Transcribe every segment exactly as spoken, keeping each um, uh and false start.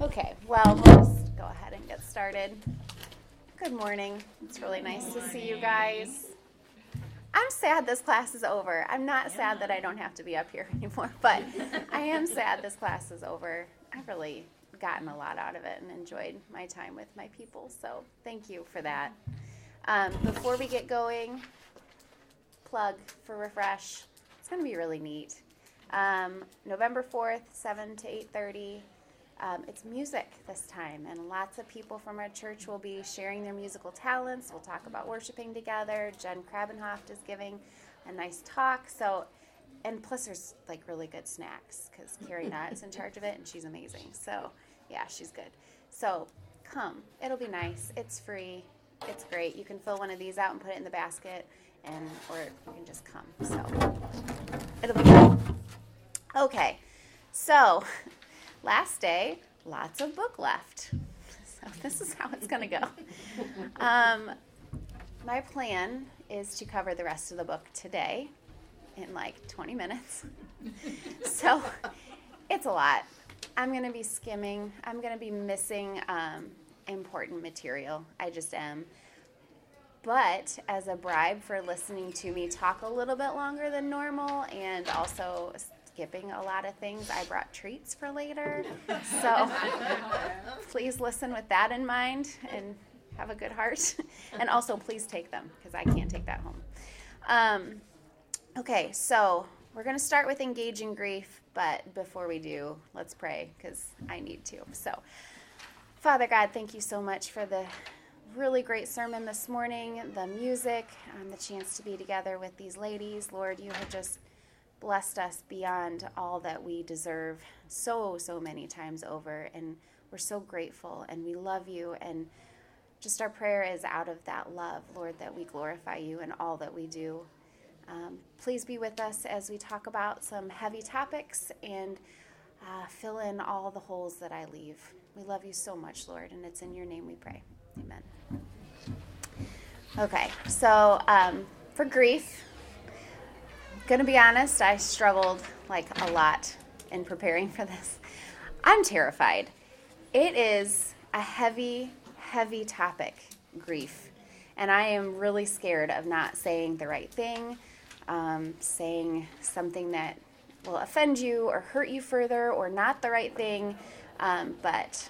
Okay, well, we'll just go ahead and get started. Good morning. It's really nice to see you guys. I'm sad this class is over. I'm not sad that I don't have to be up here anymore, but I am sad this class is over. I've really gotten a lot out of it and enjoyed my time with my people, so thank you for that. Um, before we get going, plug for Refresh. It's going to be really neat. Um, November fourth, seven to eight thirty. Um, it's music this time, and lots of people from our church will be sharing their musical talents. We'll talk about worshiping together. Jen Krabbenhoft is giving a nice talk. So, and plus there's like really good snacks because Carrie Knott is in charge of it, and she's amazing. So, yeah, she's good. So, come. It'll be nice. It's free. It's great. You can fill one of these out and put it in the basket, and or you can just come. So, it'll be good. Okay. So... last day, lots of book left. So this is how it's going to go. Um, my plan is to cover the rest of the book today in like twenty minutes. So it's a lot. I'm going to be skimming. I'm going to be missing um, important material. I just am. But as a bribe for listening to me talk a little bit longer than normal and also skipping a lot of things, I brought treats for later, so please listen with that in mind and have a good heart, and also please take them because I can't take that home. Um, okay, so we're going to start with engaging grief, but before we do, let's pray because I need to. So, Father God, thank you so much for the really great sermon this morning, the music, um, the chance to be together with these ladies. Lord, you have just blessed us beyond all that we deserve so, so many times over, and we're so grateful, and we love you, and just our prayer is out of that love, Lord, that we glorify you in all that we do. Um, please be with us as we talk about some heavy topics and uh, fill in all the holes that I leave. We love you so much, Lord, and it's in your name we pray. Amen. Okay, so um, for grief, gonna be honest, I struggled like a lot in preparing for this. I'm terrified. It is a heavy, heavy topic, grief. And I am really scared of not saying the right thing, um, saying something that will offend you or hurt you further, or not the right thing. Um, but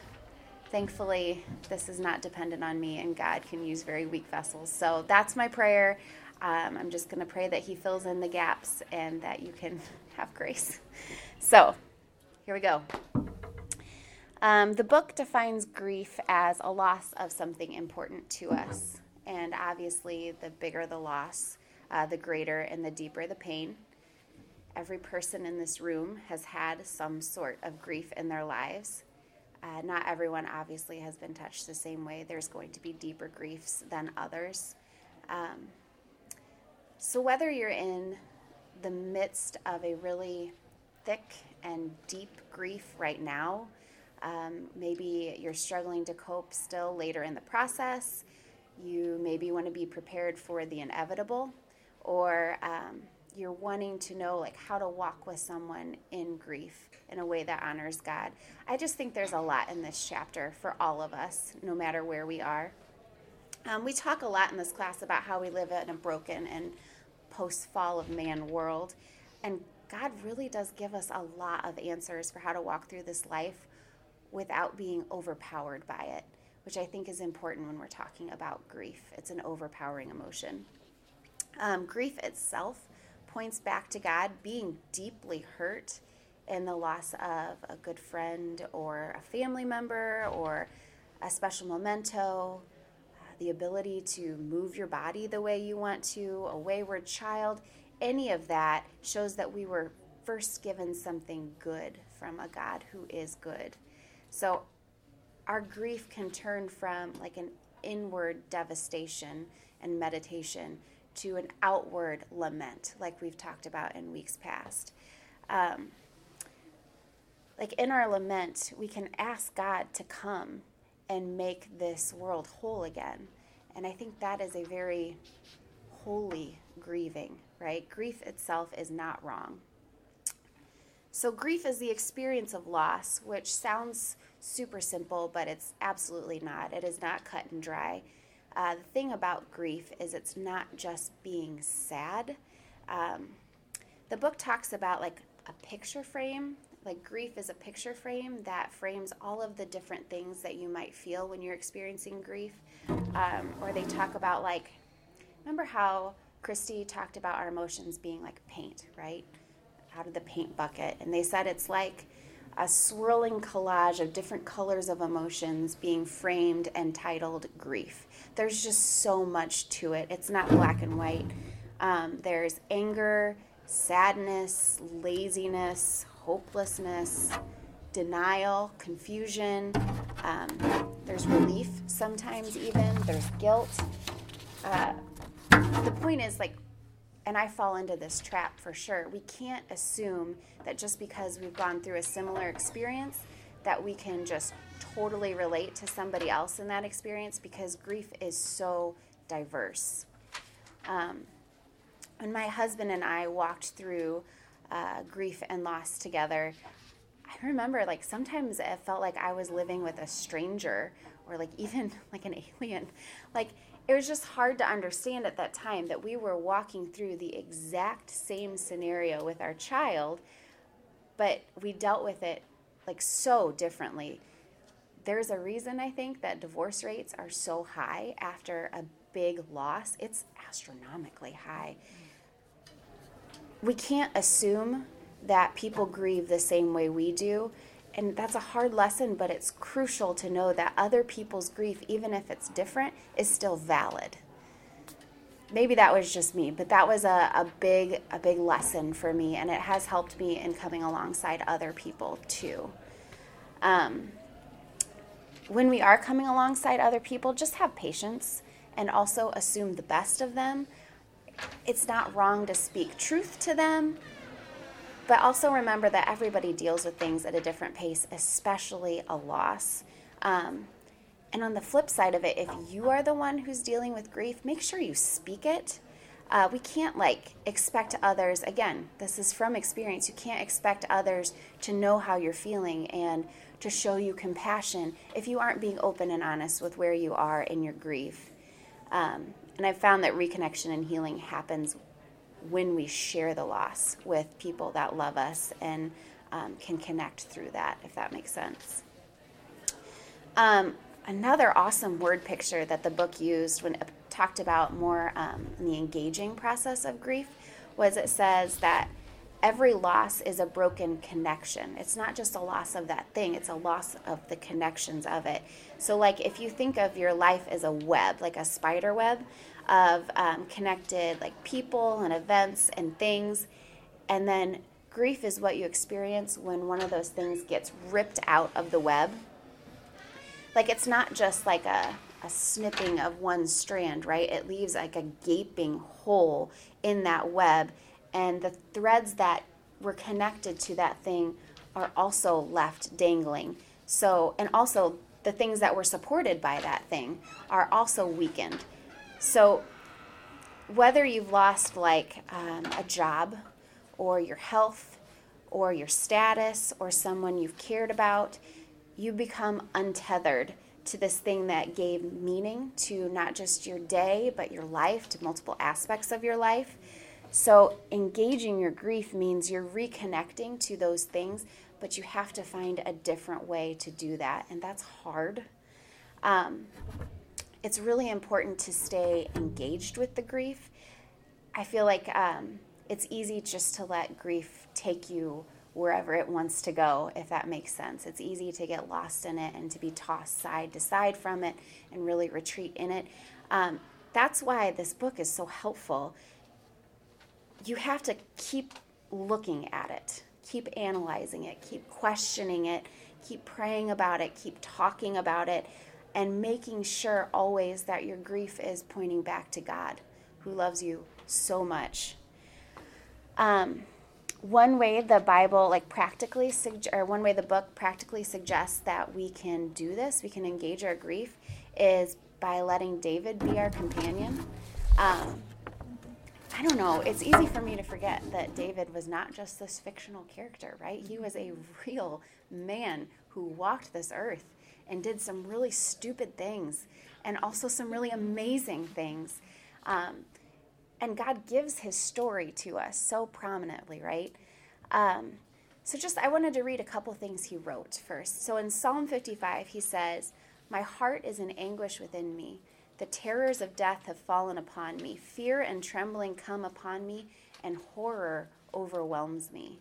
thankfully, this is not dependent on me, and God can use very weak vessels. So that's my prayer. Um, I'm just going to pray that he fills in the gaps and that you can have grace. So, here we go. Um, the book defines grief as a loss of something important to us. And obviously, the bigger the loss, uh, the greater and the deeper the pain. Every person in this room has had some sort of grief in their lives. Uh, not everyone, obviously, has been touched the same way. There's going to be deeper griefs than others. Um So whether you're in the midst of a really thick and deep grief right now, um, maybe you're struggling to cope still later in the process, you maybe want to be prepared for the inevitable, or um, you're wanting to know like how to walk with someone in grief in a way that honors God. I just think there's a lot in this chapter for all of us, no matter where we are. Um, we talk a lot in this class about how we live in a broken and post-fall of man world, and God really does give us a lot of answers for how to walk through this life without being overpowered by it, which I think is important when we're talking about grief. It's an overpowering emotion. Um, grief itself points back to God being deeply hurt in the loss of a good friend or a family member or a special memento, the ability to move your body the way you want to, a wayward child. Any of that shows that we were first given something good from a God who is good. So our grief can turn from like an inward devastation and meditation to an outward lament, like we've talked about in weeks past. Um, like in our lament, we can ask God to come and make this world whole again. And I think that is a very holy grieving, right? Grief itself is not wrong. So grief is the experience of loss, which sounds super simple, but it's absolutely not. It is not cut and dry. Uh, the thing about grief is it's not just being sad. Um, the book talks about like a picture frame. Like grief is a picture frame that frames all of the different things that you might feel when you're experiencing grief. Um, or they talk about like, remember how Christy talked about our emotions being like paint, right? Out of the paint bucket. And they said it's like a swirling collage of different colors of emotions being framed and titled grief. There's just so much to it. It's not black and white. Um, there's anger, sadness, laziness, hopelessness, denial, confusion. Um, there's relief sometimes even. There's guilt. Uh, the point is, like, and I fall into this trap for sure. We can't assume that just because we've gone through a similar experience that we can just totally relate to somebody else in that experience, because grief is so diverse. Um, when my husband and I walked through uh, grief and loss together, I remember like sometimes it felt like I was living with a stranger or like even like an alien. Like, it was just hard to understand at that time that we were walking through the exact same scenario with our child, but we dealt with it like so differently. There's a reason, I think, that divorce rates are so high after a big loss. It's astronomically high. We can't assume that people grieve the same way we do. And that's a hard lesson, but it's crucial to know that other people's grief, even if it's different, is still valid. Maybe that was just me, but that was a, a big a big lesson for me, and it has helped me in coming alongside other people too. Um, when we are coming alongside other people, just have patience and also assume the best of them. It's not wrong to speak truth to them, but also remember that everybody deals with things at a different pace, especially a loss. Um, and on the flip side of it, if you are the one who's dealing with grief, make sure you speak it. Uh, we can't like expect others, again, this is from experience, you can't expect others to know how you're feeling and to show you compassion if you aren't being open and honest with where you are in your grief. Um, and I've found that reconnection and healing happens when we share the loss with people that love us and um, can connect through that, if that makes sense. Um, another awesome word picture that the book used when it talked about more um, the engaging process of grief was, it says that every loss is a broken connection. It's not just a loss of that thing, it's a loss of the connections of it. So like if you think of your life as a web, like a spider web, of um, connected like people and events and things, and then grief is what you experience when one of those things gets ripped out of the web. Like it's not just like a, a snipping of one strand, right? It leaves like a gaping hole in that web, and the threads that were connected to that thing are also left dangling. So, and also the things that were supported by that thing are also weakened. So whether you've lost like um, a job or your health or your status or someone you've cared about, you become untethered to this thing that gave meaning to not just your day, but your life, to multiple aspects of your life. So engaging your grief means you're reconnecting to those things, but you have to find a different way to do that, and that's hard. Um, It's really important to stay engaged with the grief. I feel like um, it's easy just to let grief take you wherever it wants to go, if that makes sense. It's easy to get lost in it and to be tossed side to side from it and really retreat in it. Um, that's why this book is so helpful. You have to keep looking at it, keep analyzing it, keep questioning it, keep praying about it, keep talking about it, and making sure always that your grief is pointing back to God, who loves you so much. Um, one way the Bible, like practically, sug- or one way the book practically suggests that we can do this, we can engage our grief, is by letting David be our companion. Um, I don't know, it's easy for me to forget that David was not just this fictional character, right? He was a real man who walked this earth and did some really stupid things and also some really amazing things. Um, and God gives his story to us so prominently, right? Um, so just, I wanted to read a couple things he wrote first. So in Psalm fifty-five, he says, "My heart is in anguish within me. The terrors of death have fallen upon me. Fear and trembling come upon me, and horror overwhelms me."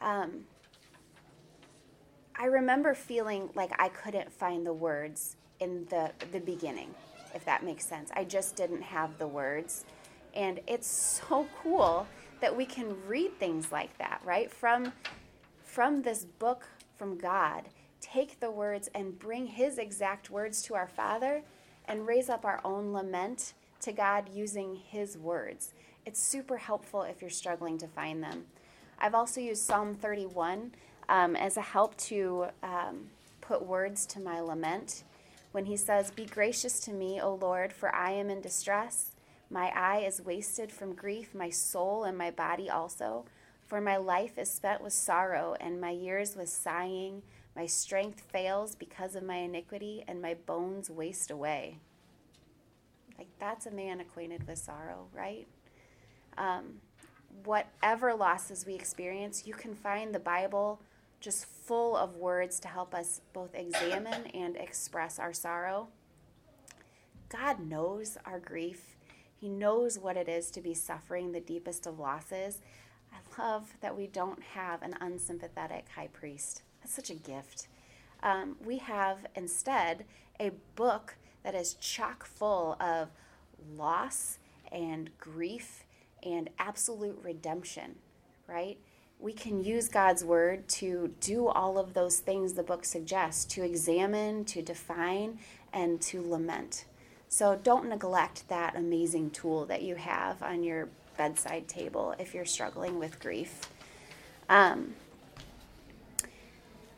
Um, I remember feeling like I couldn't find the words in the, the beginning, if that makes sense. I just didn't have the words. And it's so cool that we can read things like that, right? From, from this book from God, take the words and bring his exact words to our Father, and raise up our own lament to God using his words. It's super helpful if you're struggling to find them. I've also used Psalm thirty-one um, as a help to um, put words to my lament. When he says, "Be gracious to me, O Lord, for I am in distress. My eye is wasted from grief, my soul and my body also. For my life is spent with sorrow, and my years with sighing. My strength fails because of my iniquity, and my bones waste away." Like, that's a man acquainted with sorrow, right? Um, whatever losses we experience, you can find the Bible just full of words to help us both examine and express our sorrow. God knows our grief. He knows what it is to be suffering the deepest of losses. I love that we don't have an unsympathetic high priest. That's such a gift. Um, we have instead a book that is chock full of loss and grief and absolute redemption, right? We can use God's word to do all of those things the book suggests, to examine, to define, and to lament. So don't neglect that amazing tool that you have on your bedside table if you're struggling with grief. Um,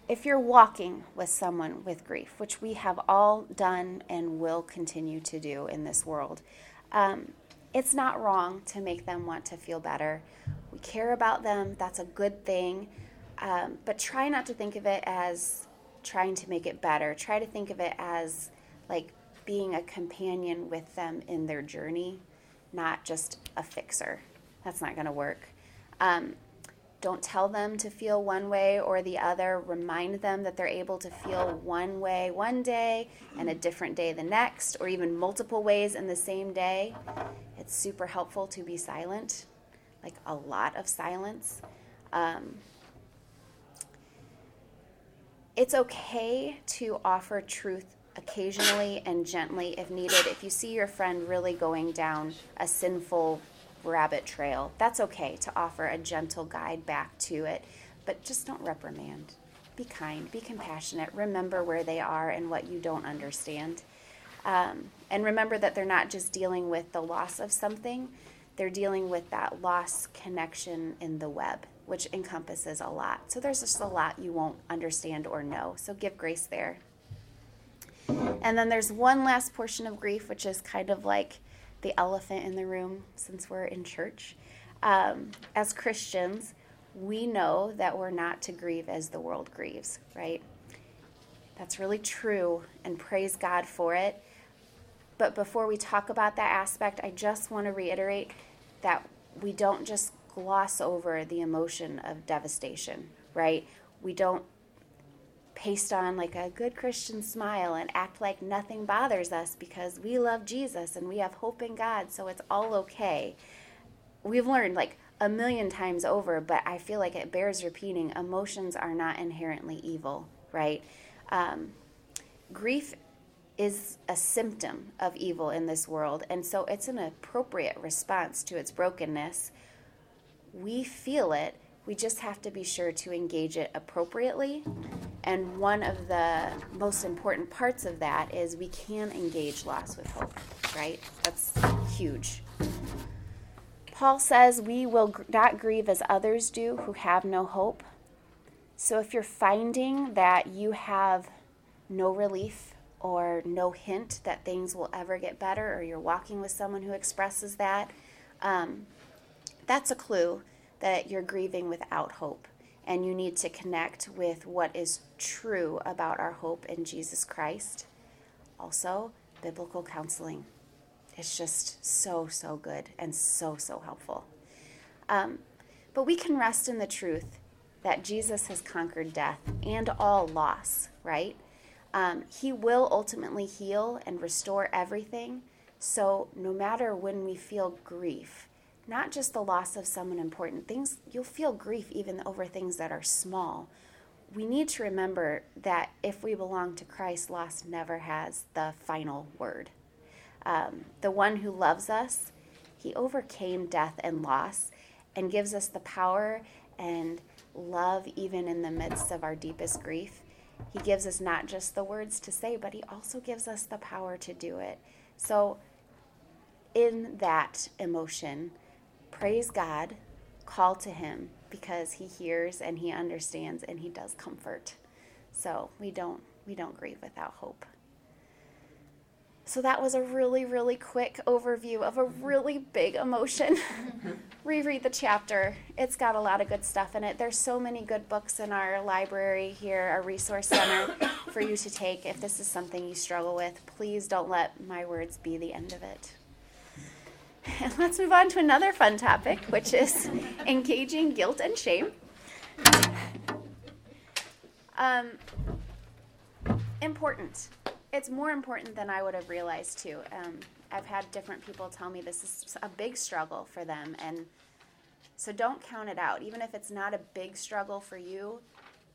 If you're walking with someone with grief, which we have all done and will continue to do in this world, um, it's not wrong to make them want to feel better. We care about them. That's a good thing. Um, but try not to think of it as trying to make it better. Try to think of it as like being a companion with them in their journey, not just a fixer. That's not going to work. Um, Don't tell them to feel one way or the other. Remind them that they're able to feel one way one day and a different day the next, or even multiple ways in the same day. It's super helpful to be silent, like a lot of silence. Um, it's okay to offer truth occasionally and gently if needed. If you see your friend really going down a sinful rabbit trail, that's okay to offer a gentle guide back to it, but just don't reprimand. Be kind, be compassionate, remember where they are and what you don't understand. Um, and remember that they're not just dealing with the loss of something, they're dealing with that lost connection in the web, which encompasses a lot. So there's just a lot you won't understand or know, so give grace there. And then there's one last portion of grief, which is kind of like the elephant in the room, since we're in church. Um, as Christians, we know that we're not to grieve as the world grieves, right? That's really true, and praise God for it. But before we talk about that aspect, I just want to reiterate that we don't just gloss over the emotion of devastation, right? We don't paste on like a good Christian smile and act like nothing bothers us because we love Jesus and we have hope in God, so it's all okay. We've learned like a million times over, but I feel like it bears repeating, emotions are not inherently evil, right? Um, grief is a symptom of evil in this world, and so it's an appropriate response to its brokenness. We feel it, we just have to be sure to engage it appropriately. And one of the most important parts of that is we can engage loss with hope, right? That's huge. Paul says we will not grieve as others do who have no hope. So if you're finding that you have no relief or no hint that things will ever get better, or you're walking with someone who expresses that, um, that's a clue that you're grieving without hope, and you need to connect with what is true about our hope in Jesus Christ. Also, biblical counseling. It's just so, so good and so, so helpful. Um, but we can rest in the truth that Jesus has conquered death and all loss, right? Um, he will ultimately heal and restore everything. So no matter when we feel grief, not just the loss of someone important, things, you'll feel grief even over things that are small. We need to remember that if we belong to Christ, loss never has the final word. Um, the one who loves us, he overcame death and loss and gives us the power and love even in the midst of our deepest grief. He gives us not just the words to say, but he also gives us the power to do it. So in that emotion, praise God, call to him, because he hears and he understands and he does comfort. So we don't we don't grieve without hope. So that was a really, really quick overview of a really big emotion. Reread the chapter. It's got a lot of good stuff in it. There's so many good books in our library here, our resource center, for you to take. If this is something you struggle with, please don't let my words be the end of it. And let's move on to another fun topic, which is engaging guilt and shame. Um, important. It's more important than I would have realized, too. Um, I've had different people tell me this is a big struggle for them, and so don't count it out. Even if it's not a big struggle for you,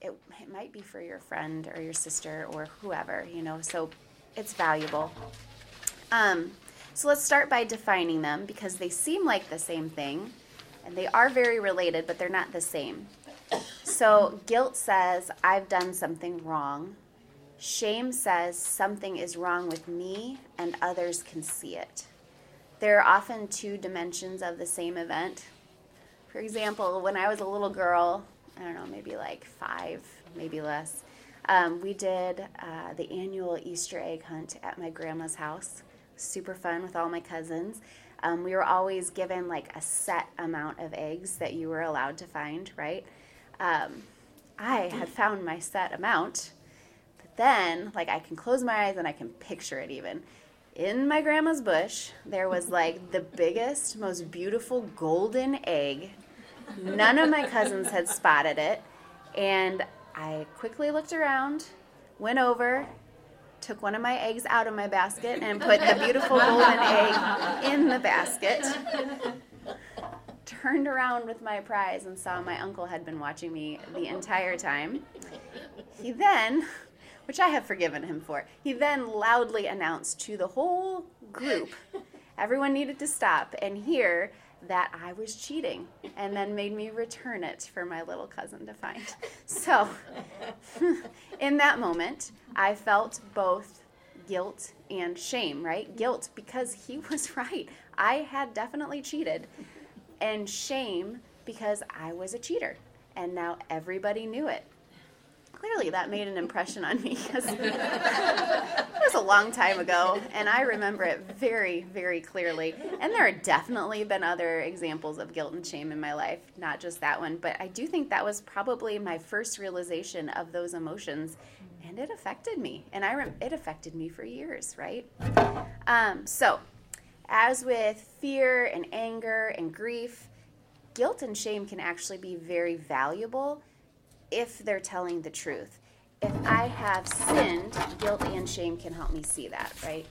it, it might be for your friend or your sister or whoever, you know, so it's valuable. Um, so let's start by defining them, because they seem like the same thing, and they are very related, but they're not the same. So guilt says, I've done something wrong. Shame says something is wrong with me and others can see it. There are often two dimensions of the same event. For example, when I was a little girl, I don't know, maybe like five, maybe less, um, we did uh, the annual Easter egg hunt at my grandma's house. Super fun with all my cousins. Um, we were always given like a set amount of eggs that you were allowed to find, right? Um, I had found my set amount. Then, like, I can close my eyes and I can picture it even. In my grandma's bush, there was, like, the biggest, most beautiful golden egg. None of my cousins had spotted it. And I quickly looked around, went over, took one of my eggs out of my basket, and put the beautiful golden egg in the basket. Turned around with my prize and saw my uncle had been watching me the entire time. He then... which I have forgiven him for. He then loudly announced to the whole group, everyone needed to stop and hear, that I was cheating, and then made me return it for my little cousin to find. So, in that moment, I felt both guilt and shame, right? Guilt because he was right. I had definitely cheated, and shame because I was a cheater, and now everybody knew it. Clearly that made an impression on me, because it was a long time ago, and I remember it very, very clearly. And there have definitely been other examples of guilt and shame in my life, not just that one. But I do think that was probably my first realization of those emotions, and it affected me. And I rem- it affected me for years, right? Um, so, as with fear and anger and grief, guilt and shame can actually be very valuable if they're telling the truth. If I have sinned, guilt and shame can help me see that, right?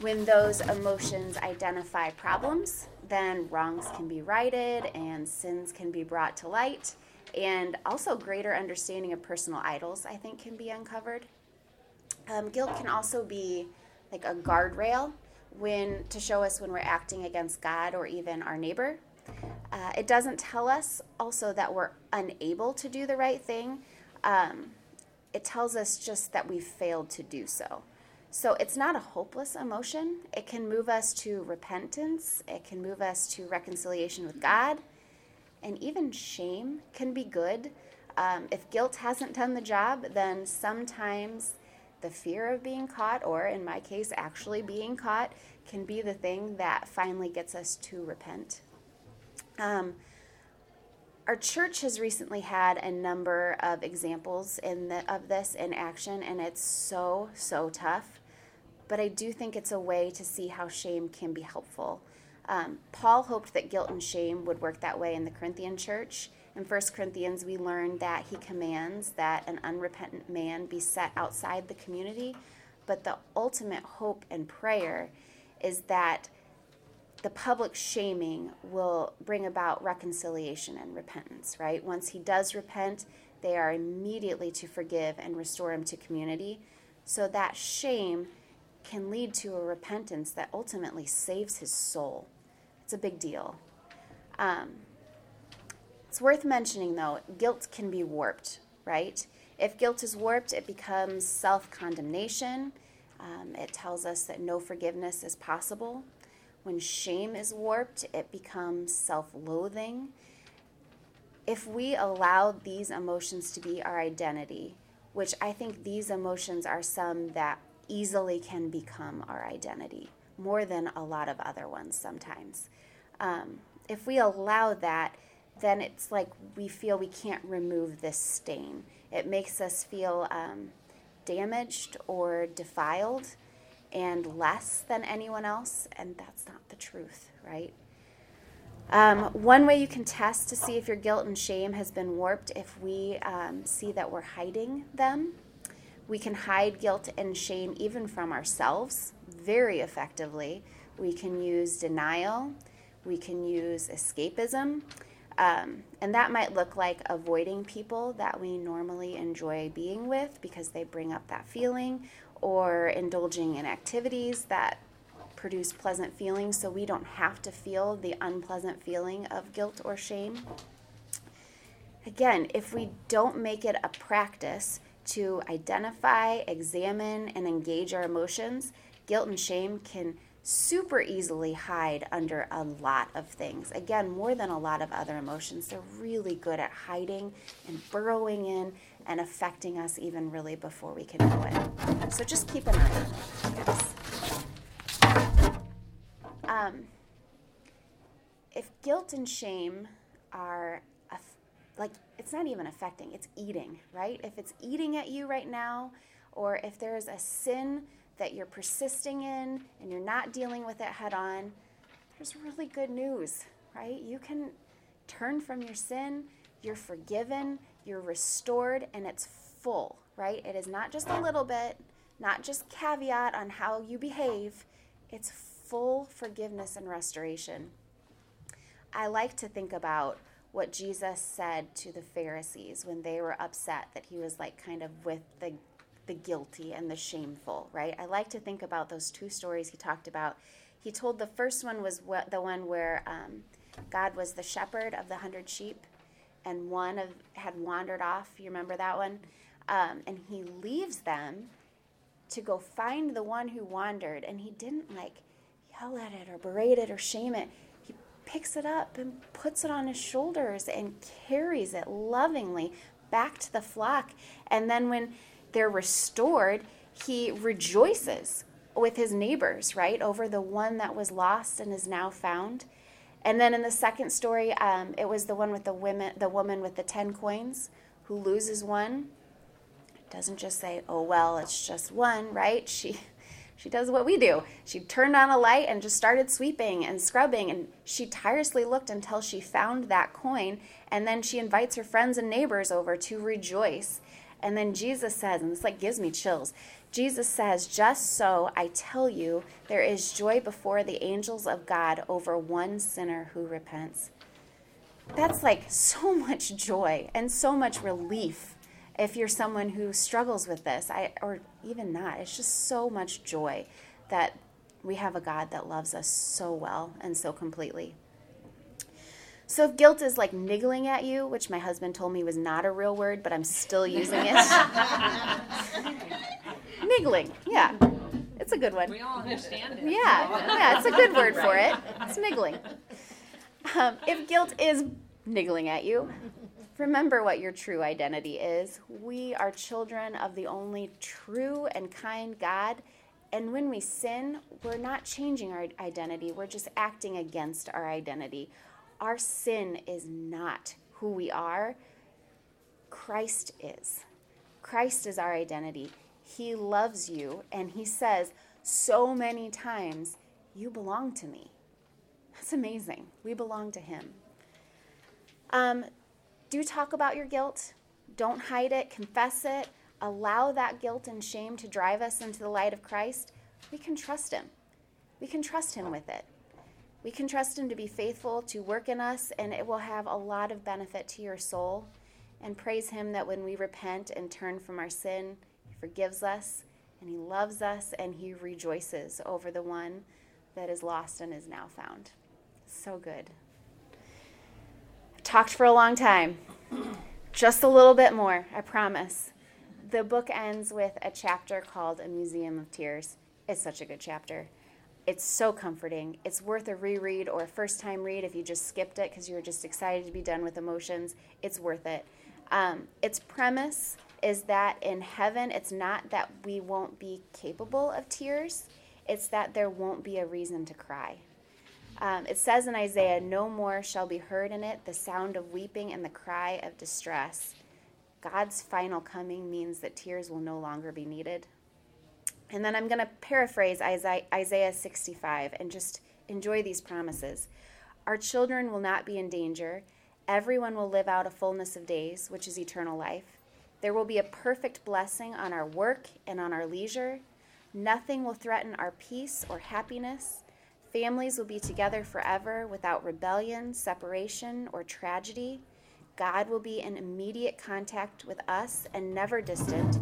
When those emotions identify problems, then wrongs can be righted and sins can be brought to light. And also greater understanding of personal idols, I think, can be uncovered. Um, guilt can also be like a guardrail when to show us when we're acting against God or even our neighbor. Uh, it doesn't tell us also that we're unable to do the right thing. Um, it tells us just that we failed to do so. So it's not a hopeless emotion. It can move us to repentance. It can move us to reconciliation with God. And even shame can be good. Um, if guilt hasn't done the job, then sometimes the fear of being caught, or in my case, actually being caught, can be the thing that finally gets us to repent. Um, our church has recently had a number of examples in the, of this in action, and it's so, so tough. But I do think it's a way to see how shame can be helpful. Um, Paul hoped that guilt and shame would work that way in the Corinthian church. In First Corinthians, we learn that he commands that an unrepentant man be set outside the community, but the ultimate hope and prayer is that the public shaming will bring about reconciliation and repentance, right? Once he does repent, they are immediately to forgive and restore him to community. So that shame can lead to a repentance that ultimately saves his soul. It's a big deal. Um, it's worth mentioning, though, guilt can be warped, right? If guilt is warped, it becomes self-condemnation. Um, it tells us that no forgiveness is possible. When shame is warped, it becomes self-loathing. If we allow these emotions to be our identity, which I think these emotions are some that easily can become our identity, more than a lot of other ones sometimes. Um, if we allow that, then it's like we feel we can't remove this stain. It makes us feel um, damaged or defiled and less than anyone else, and that's not the truth, right? Um, one way you can test to see if your guilt and shame has been warped if we um, see that we're hiding them. We can hide guilt and shame even from ourselves very effectively. We can use denial. We can use escapism. Um, and that might look like avoiding people that we normally enjoy being with because they bring up that feeling, or indulging in activities that produce pleasant feelings so we don't have to feel the unpleasant feeling of guilt or shame. Again, if we don't make it a practice to identify, examine, and engage our emotions, guilt and shame can super easily hide under a lot of things. Again, more than a lot of other emotions. They're really good at hiding and burrowing in and affecting us even really before we can know it. So just keep an eye on this. Um, if guilt and shame are, aff- like, it's not even affecting, it's eating, right? If it's eating at you right now, or if there's a sin that you're persisting in and you're not dealing with it head on, there's really good news, right? You can turn from your sin, you're forgiven, you're restored, and it's full, right? It is not just a little bit, not just caveat on how you behave, it's full forgiveness and restoration. I like to think about what Jesus said to the Pharisees when they were upset that he was like kind of with the the guilty and the shameful, right? I like to think about those two stories he talked about. He told the first one was what, the one where um, God was the shepherd of the hundred sheep, and one of, had wandered off. You remember that one? Um, and he leaves them to go find the one who wandered, and he didn't like yell at it or berate it or shame it. He picks it up and puts it on his shoulders and carries it lovingly back to the flock. And then when they're restored, he rejoices with his neighbors, right, over the one that was lost and is now found. And then in the second story, um, it was the one with the women, the woman with the ten coins who loses one. Doesn't just say, oh, well, it's just one, right? She, she does what we do. She turned on a light and just started sweeping and scrubbing, and she tirelessly looked until she found that coin, and then she invites her friends and neighbors over to rejoice. And then Jesus says, and this like gives me chills, Jesus says, just so I tell you, there is joy before the angels of God over one sinner who repents. That's like so much joy and so much relief if you're someone who struggles with this, I, or even not. It's just so much joy that we have a God that loves us so well and so completely. So if guilt is like niggling at you, which my husband told me was not a real word, but I'm still using it. Niggling, yeah. It's a good one. We all understand it. Yeah, yeah, it's a good word for it. It's niggling. Um, if guilt is niggling at you, Remember what your true identity is. We are children of the only true and kind God. And when we sin, we're not changing our identity. We're just acting against our identity. Our sin is not who we are. Christ is. Christ is our identity. He loves you, and he says so many times, you belong to me. That's amazing. We belong to him. Um, do talk about your guilt. Don't hide it. Confess it. Allow that guilt and shame to drive us into the light of Christ. We can trust him. We can trust him with it. We can trust him to be faithful, to work in us, and it will have a lot of benefit to your soul. And praise him that when we repent and turn from our sin, he forgives us, and he loves us, and he rejoices over the one that is lost and is now found. So good. I've talked for a long time. Just a little bit more, I promise. The book ends with a chapter called A Museum of Tears. It's such a good chapter. It's so comforting. It's worth a reread or a first-time read if you just skipped it because you were just excited to be done with emotions. It's worth it. Um, its premise is that in heaven, it's not that we won't be capable of tears. It's that there won't be a reason to cry. Um, it says in Isaiah, no more shall be heard in it the sound of weeping and the cry of distress. God's final coming means that tears will no longer be needed. And then I'm going to paraphrase Isaiah sixty-five and just enjoy these promises. Our children will not be in danger. Everyone will live out a fullness of days, which is eternal life. There will be a perfect blessing on our work and on our leisure. Nothing will threaten our peace or happiness. Families will be together forever without rebellion, separation, or tragedy. God will be in immediate contact with us and never distant.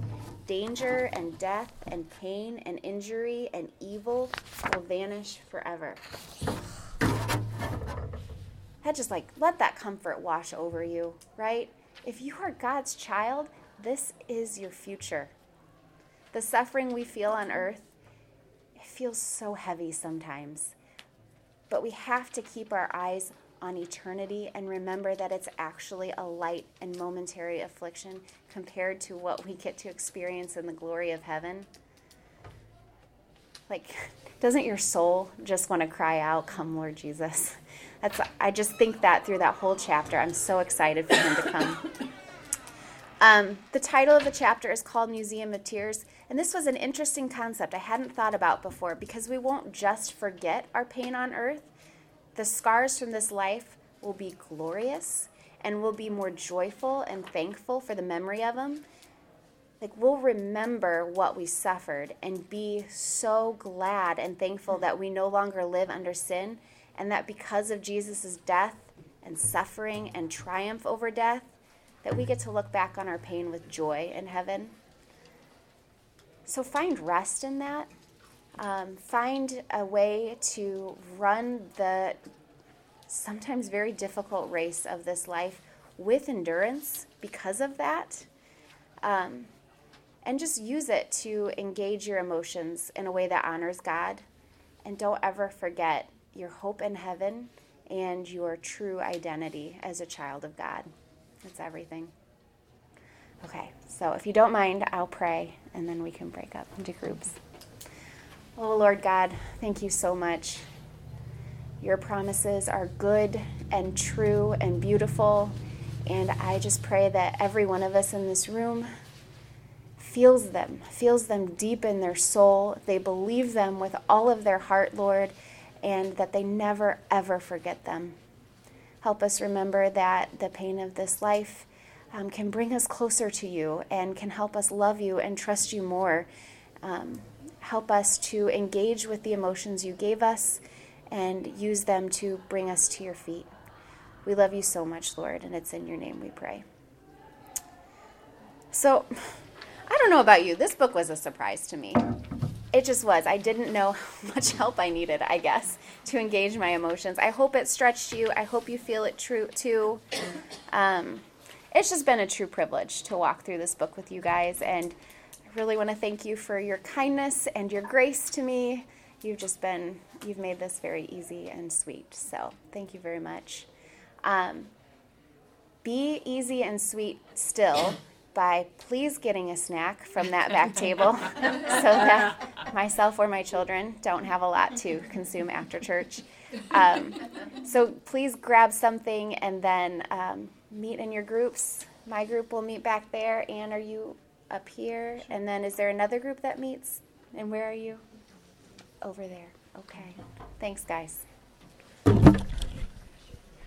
Danger and death and pain and injury and evil will vanish forever. That just like, let that comfort wash over you, right? If you are God's child, this is your future. The suffering we feel on earth, it feels so heavy sometimes. But we have to keep our eyes on eternity and remember that it's actually a light and momentary affliction compared to what we get to experience in the glory of heaven. Like, doesn't your soul just want to cry out, come Lord Jesus? That's, I just think that through that whole chapter. I'm so excited for him to come. Um, the title of the chapter is called Museum of Tears, and this was an interesting concept I hadn't thought about before because we won't just forget our pain on earth. The scars from this life will be glorious, and we'll be more joyful and thankful for the memory of them. Like, we'll remember what we suffered and be so glad and thankful that we no longer live under sin, and that because of Jesus' death and suffering and triumph over death, that we get to look back on our pain with joy in heaven. So find rest in that. Um, find a way to run the sometimes very difficult race of this life with endurance because of that. Um, and just use it to engage your emotions in a way that honors God. And don't ever forget your hope in heaven and your true identity as a child of God. That's everything. Okay, so if you don't mind, I'll pray, and then we can break up into groups. Oh, Lord God, thank you so much. Your promises are good and true and beautiful, and I just pray that every one of us in this room feels them, feels them deep in their soul. They believe them with all of their heart, Lord, and that they never, ever forget them. Help us remember that the pain of this life um, can bring us closer to you and can help us love you and trust you more. Um, Help us to engage with the emotions you gave us and use them to bring us to your feet. We love you so much, Lord, and it's in your name we pray. So, I don't know about you. This book was a surprise to me. It just was. I didn't know how much help I needed, I guess, to engage my emotions. I hope it stretched you. I hope you feel it true, too. Um, it's just been a true privilege to walk through this book with you guys, and really want to thank you for your kindness and your grace to me. You've just been, you've made this very easy and sweet. So thank you very much. Um, Be easy and sweet still by please getting a snack from that back table so that myself or my children don't have a lot to consume after church. Um, so please grab something and then um, meet in your groups. My group will meet back there. Anne, are you up here? And then is there another group that meets? And where are you? Over there. Okay. Thanks, guys.